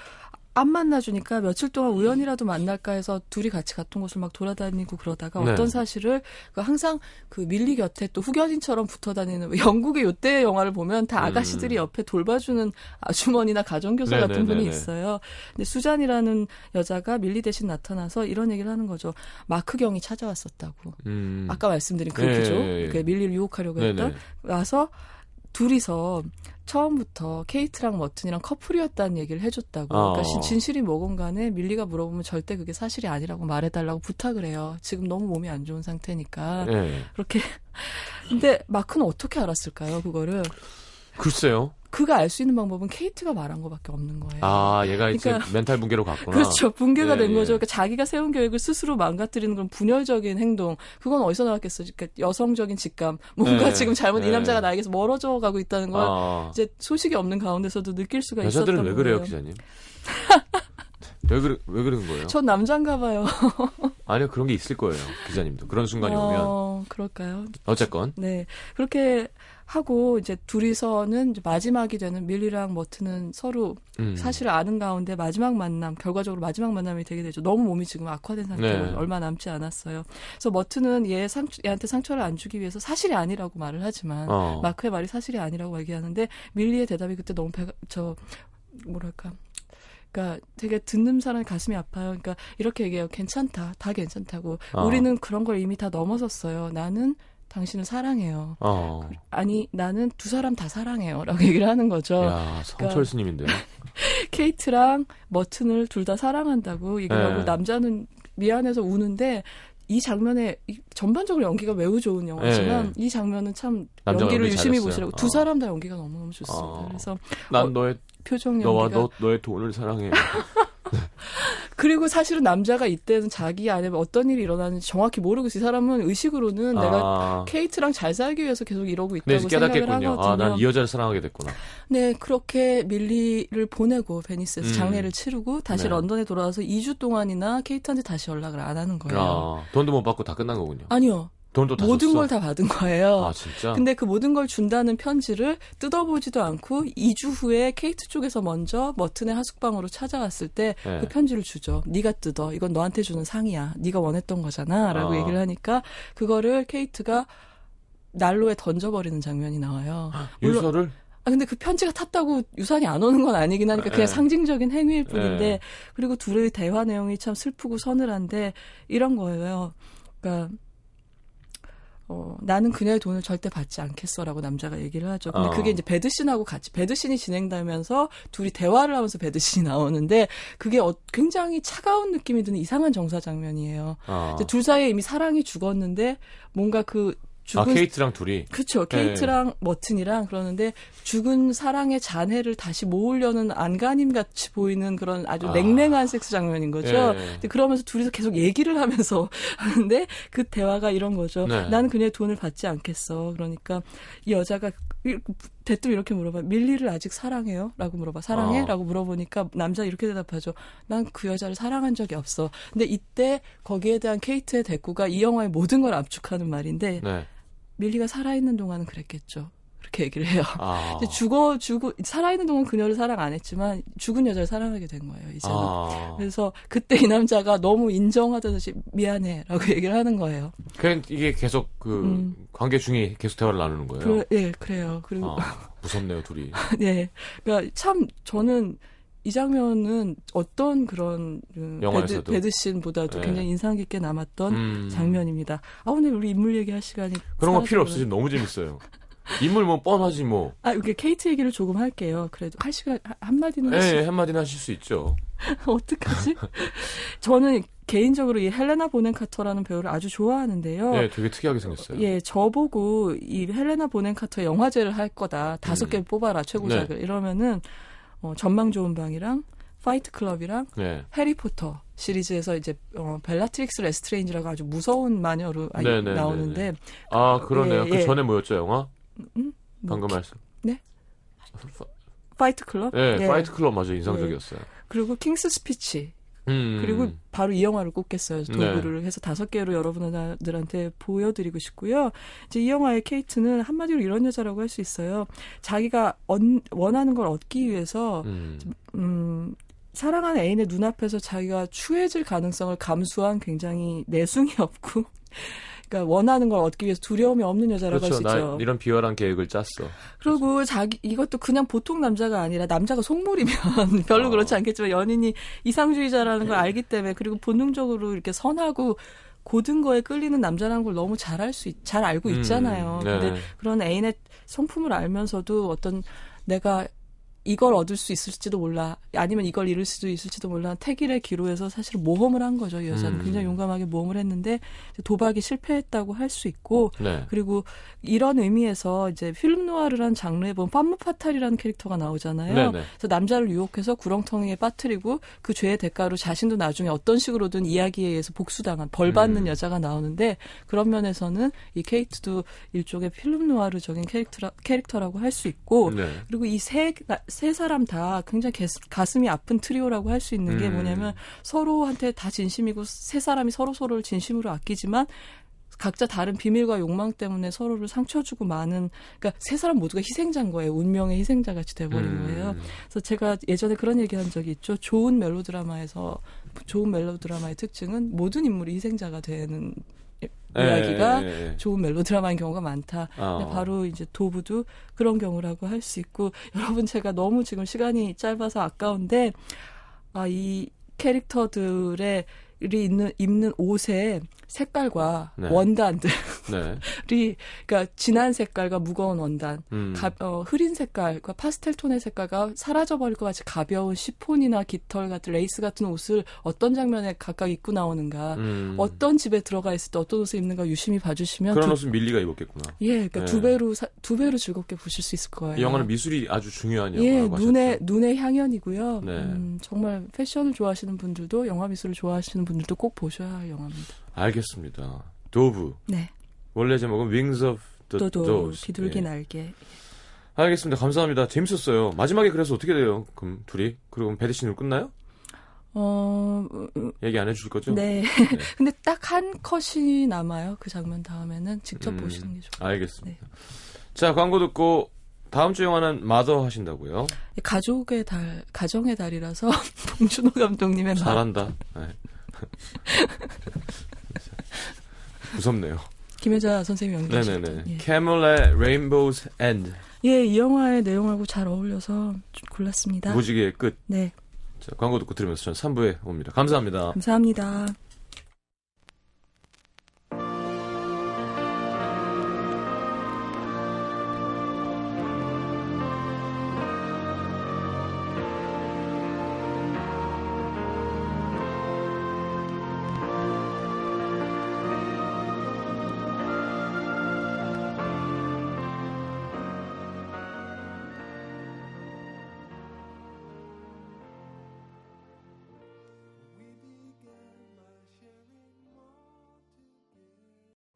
안 만나주니까 며칠 동안 우연이라도 만날까 해서 둘이 같이 갔던 곳을 막 돌아다니고 그러다가 어떤 사실을 항상 그 밀리 곁에 또 후견인처럼 붙어다니는 영국의 요때 영화를 보면 다 아가씨들이 옆에 돌봐주는 아주머니나 가정교사 같은 분이 있어요. 근데 수잔이라는 여자가 밀리 대신 나타나서 이런 얘기를 하는 거죠. 마크 경이 찾아왔었다고. 아까 말씀드린 그 기조. 그 밀리를 유혹하려고 했던. 와서 둘이서 처음부터 케이트랑 머튼이랑 커플이었다는 얘기를 해줬다고. 그러니까 진실이 뭐건 간에 밀리가 물어보면 절대 그게 사실이 아니라고 말해달라고 부탁을 해요. 지금 너무 몸이 안 좋은 상태니까. 그렇게. 근데 마크는 어떻게 알았을까요, 그거를? 글쎄요. 그가 알 수 있는 방법은 케이트가 말한 것밖에 없는 거예요. 아, 얘가 그러니까, 이제 멘탈 붕괴로 갔구나. 그렇죠. 붕괴가 된 거죠. 그러니까 자기가 세운 계획을 스스로 망가뜨리는 그런 분열적인 행동. 그건 어디서 나왔겠어요? 그러니까 여성적인 직감. 뭔가 지금 잘못 이 남자가 나에게서 멀어져 가고 있다는 걸 이제 소식이 없는 가운데서도 느낄 수가 있었던 거예요. 여자들은 왜 그래요, 기자님? 왜 그런 거예요? 전 남잔가 봐요. 아니요, 그런 게 있을 거예요, 기자님도. 그런 순간이 오면. 그럴까요? 어쨌건. 네, 그렇게 하고 이제 둘이서는 이제 마지막이 되는 밀리랑 머트는 서로 사실을 아는 가운데 마지막 만남, 결과적으로 마지막 만남이 되게 되죠. 너무 몸이 지금 악화된 상태고 네. 얼마 남지 않았어요. 그래서 머트는 얘한테 상처를 안 주기 위해서 사실이 아니라고 말을 하지만 마크의 말이 사실이 아니라고 얘기하는데 밀리의 대답이 그때 너무 그러니까 되게 듣는 사람 가슴이 아파요. 그러니까 이렇게 얘기해요. 괜찮다. 다 괜찮다고. 우리는 그런 걸 이미 다 넘어섰어요. 나는 당신을 사랑해요. 아니 나는 두 사람 다 사랑해요. 라고 얘기를 하는 거죠. 야, 성철 스님인데요. 그러니까 케이트랑 머튼을 둘 다 사랑한다고 얘기를 네. 하고 남자는 미안해서 우는데 이 장면에 전반적으로 연기가 매우 좋은 영화지만 네. 이 장면은 참 연기를 유심히 보시라고 두 사람 다 연기가 너무너무 좋습니다. 그래서 난 너의 표정 연기가 너와 너의 돈을 사랑해. 그리고 사실은 남자가 이때는 자기 안에 어떤 일이 일어나는지 정확히 모르고 이 사람은 의식으로는 내가 케이트랑 잘 살기 위해서 계속 이러고 있다고 생각을 깨닫겠군요. 하거든요. 아, 난 이 여자를 사랑하게 됐구나. 네, 그렇게 밀리를 보내고 베니스에서 장례를 치르고 다시 네. 런던에 돌아와서 2주 동안이나 케이트한테 다시 연락을 안 하는 거예요. 돈도 못 받고 다 끝난 거군요. 아니요. 모든 걸 다 받은 거예요. 아, 진짜? 근데 그 모든 걸 준다는 편지를 뜯어보지도 않고 2주 후에 케이트 쪽에서 먼저 머튼의 하숙방으로 찾아왔을 때 그 네. 편지를 주죠. 네가 뜯어. 이건 너한테 주는 상이야. 네가 원했던 거잖아. 라고 얘기를 하니까 그거를 케이트가 난로에 던져버리는 장면이 나와요. 유서를? 아, 근데 그 편지가 탔다고 유산이 안 오는 건 아니긴 하니까 그냥 상징적인 행위일 뿐인데 그리고 둘의 대화 내용이 참 슬프고 서늘한데 이런 거예요. 그러니까 나는 그녀의 돈을 절대 받지 않겠어라고 남자가 얘기를 하죠. 근데 그게 이제 배드신하고 같이 배드신이 진행되면서 둘이 대화를 하면서 배드신이 나오는데 그게 굉장히 차가운 느낌이 드는 이상한 정사 장면이에요. 이제 둘 사이에 이미 사랑이 죽었는데 뭔가 그 죽은 케이트랑 둘이 그렇죠. 케이트랑 머튼이랑 그러는데 죽은 사랑의 잔해를 다시 모으려는 안간힘 같이 보이는 그런 아주 냉랭한 섹스 장면인 거죠. 근데 그러면서 둘이서 계속 얘기를 하면서 하는데 그 대화가 이런 거죠. 네. 난 그녀의 돈을 받지 않겠어. 그러니까 이 여자가 대뜸 이렇게 물어봐. 밀리를 아직 사랑해요? 라고 물어봐. 사랑해? 라고 물어보니까 남자 이렇게 대답하죠. 난 그 여자를 사랑한 적이 없어. 근데 이때 거기에 대한 케이트의 대꾸가 이 영화의 모든 걸 압축하는 말인데 네. 밀리가 살아있는 동안은 그랬겠죠. 그렇게 얘기를 해요. 살아있는 동안 그녀를 사랑 안 했지만 죽은 여자를 사랑하게 된 거예요, 이제는. 그래서 그때 이 남자가 너무 인정하듯이 미안해 라고 얘기를 하는 거예요. 그냥 이게 계속 관계 중에 계속 대화를 나누는 거예요? 그래요. 그리고 무섭네요, 둘이. 네. 그러니까 참 저는 이 장면은 어떤 그런 배드신보다도 굉장히 인상 깊게 남았던 장면입니다. 오늘 우리 인물 얘기할 시간이 그런 거 필요 없어요. 지금 너무 재밌어요. 인물 뻔하지 뭐. 이렇게 케이트 얘기를 조금 할게요. 그래도 할 시간 한마디는 한마디는 하실 수 있죠. 어떡하지? 저는 개인적으로 이 헬레나 보넴 카터라는 배우를 아주 좋아하는데요. 네, 되게 특이하게 생겼어요. 저보고 이 헬레나 보넴 카터 영화제를 할 거다. 5개 뽑아라 최고작을. 네. 이러면은 전망 좋은 방이랑 파이트 클럽이랑 해리포터 시리즈에서 이제 벨라트릭스 레스트레인지라고 아주 무서운 마녀로 나오는데 그러네요. 그 전에 뭐였죠, 영화? 방금 말씀. 네. 파이트 클럽? 네, 파이트 클럽 맞아. 인상적이었어요. 그리고 킹스 스피치. 그리고 바로 이 영화를 꼽겠어요. 도구를 해서 5개로 여러분들한테 보여드리고 싶고요. 이제 이 영화의 케이트는 한마디로 이런 여자라고 할 수 있어요. 자기가 원하는 걸 얻기 위해서 사랑하는 애인의 눈앞에서 자기가 추해질 가능성을 감수한 굉장히 내숭이 없고 그러니까 원하는 걸 얻기 위해서 두려움이 없는 여자라고 할 수 있죠. 이런 비열한 계획을 짰어. 그리고 이것도 그냥 보통 남자가 아니라 남자가 속물이면 별로 그렇지 않겠지만 연인이 이상주의자라는 걸 알기 때문에 그리고 본능적으로 이렇게 선하고 고든 거에 끌리는 남자라는 걸 너무 잘 알고 있잖아요. 근데 그런 애인의 성품을 알면서도 어떤 내가 이걸 얻을 수 있을지도 몰라. 아니면 이걸 잃을 수도 있을지도 몰라. 태길의 기로에서 사실 모험을 한 거죠. 이 여자는 굉장히 용감하게 모험을 했는데 도박이 실패했다고 할 수 있고 그리고 이런 의미에서 이제 필름 노아르라는 장르에 보면 팜무 파탈이라는 캐릭터가 나오잖아요. 그래서 남자를 유혹해서 구렁텅이에 빠뜨리고 그 죄의 대가로 자신도 나중에 어떤 식으로든 이야기에 의해서 복수당한 벌받는 여자가 나오는데 그런 면에서는 이 케이트도 일종의 필름 노아르적인 캐릭터라고 할 수 있고 그리고 이 세 사람 다 굉장히 가슴이 아픈 트리오라고 할 수 있는 게 뭐냐면 서로한테 다 진심이고 세 사람이 서로를 진심으로 아끼지만 각자 다른 비밀과 욕망 때문에 서로를 상처주고 많은, 그러니까 세 사람 모두가 희생자인 거예요. 운명의 희생자 같이 돼버린 거예요. 그래서 제가 예전에 그런 얘기한 적이 있죠. 좋은 멜로드라마의 특징은 모든 인물이 희생자가 되는 이야기가 좋은 멜로드라마인 경우가 많다. 근데 바로 이제 도부도 그런 경우라고 할 수 있고, 여러분 제가 너무 지금 시간이 짧아서 아까운데, 이 캐릭터들의 입는 옷의 색깔과 원단들이, 그러니까 진한 색깔과 무거운 원단, 흐린 색깔과 파스텔톤의 색깔과 사라져버릴 것 같이 가벼운 시폰이나 깃털 같은 레이스 같은 옷을 어떤 장면에 각각 입고 나오는가, 어떤 집에 들어가 있을 때 어떤 옷을 입는가 유심히 봐주시면 그런 옷은 밀리가 입었겠구나. 예, 그러니까 두 배로 즐겁게 보실 수 있을 거예요. 이 영화는 미술이 아주 중요한 영화라고 하셨죠. 눈의 향연이고요. 정말 패션을 좋아하시는 분들도, 영화 미술을 좋아하시는 분들도 꼭 보셔야 할 영화입니다. 알겠습니다. 도브. 네. 원래 제목은 Wings of the Doves. 비둘기 날개. 예. 알겠습니다. 감사합니다. 재밌었어요. 마지막에 그래서 어떻게 돼요? 그럼 둘이? 그럼 배드 씬으로 끝나요? 얘기 안 해줄 거죠? 네. 네. 근데 딱 한 컷이 남아요. 그 장면 다음에는 직접 보시는 게 좋아요. 알겠습니다. 네. 자, 광고 듣고 다음 주 영화는 마더 하신다고요? 가족의 달, 가정의 달이라서 봉준호 감독님의 잘한다. 네. 무섭네요. 김혜자 선생님 연기하셨죠. 네네네. 캐멀의 Rainbow's End. 예, 이 영화의 내용하고 잘 어울려서 좀 골랐습니다. 무지개의 끝. 네. 자, 광고 듣고 들으면서 저는 3부에 옵니다. 감사합니다. 감사합니다.